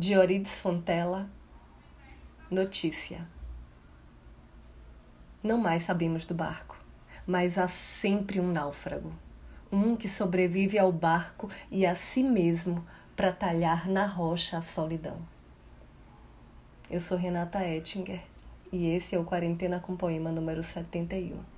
De Orides Fontela, notícia. Não mais sabemos do barco, mas há sempre um náufrago. Um que sobrevive ao barco e a si mesmo para talhar na rocha a solidão. Eu sou Renata Ettinger e esse é o Quarentena com Poema número 71.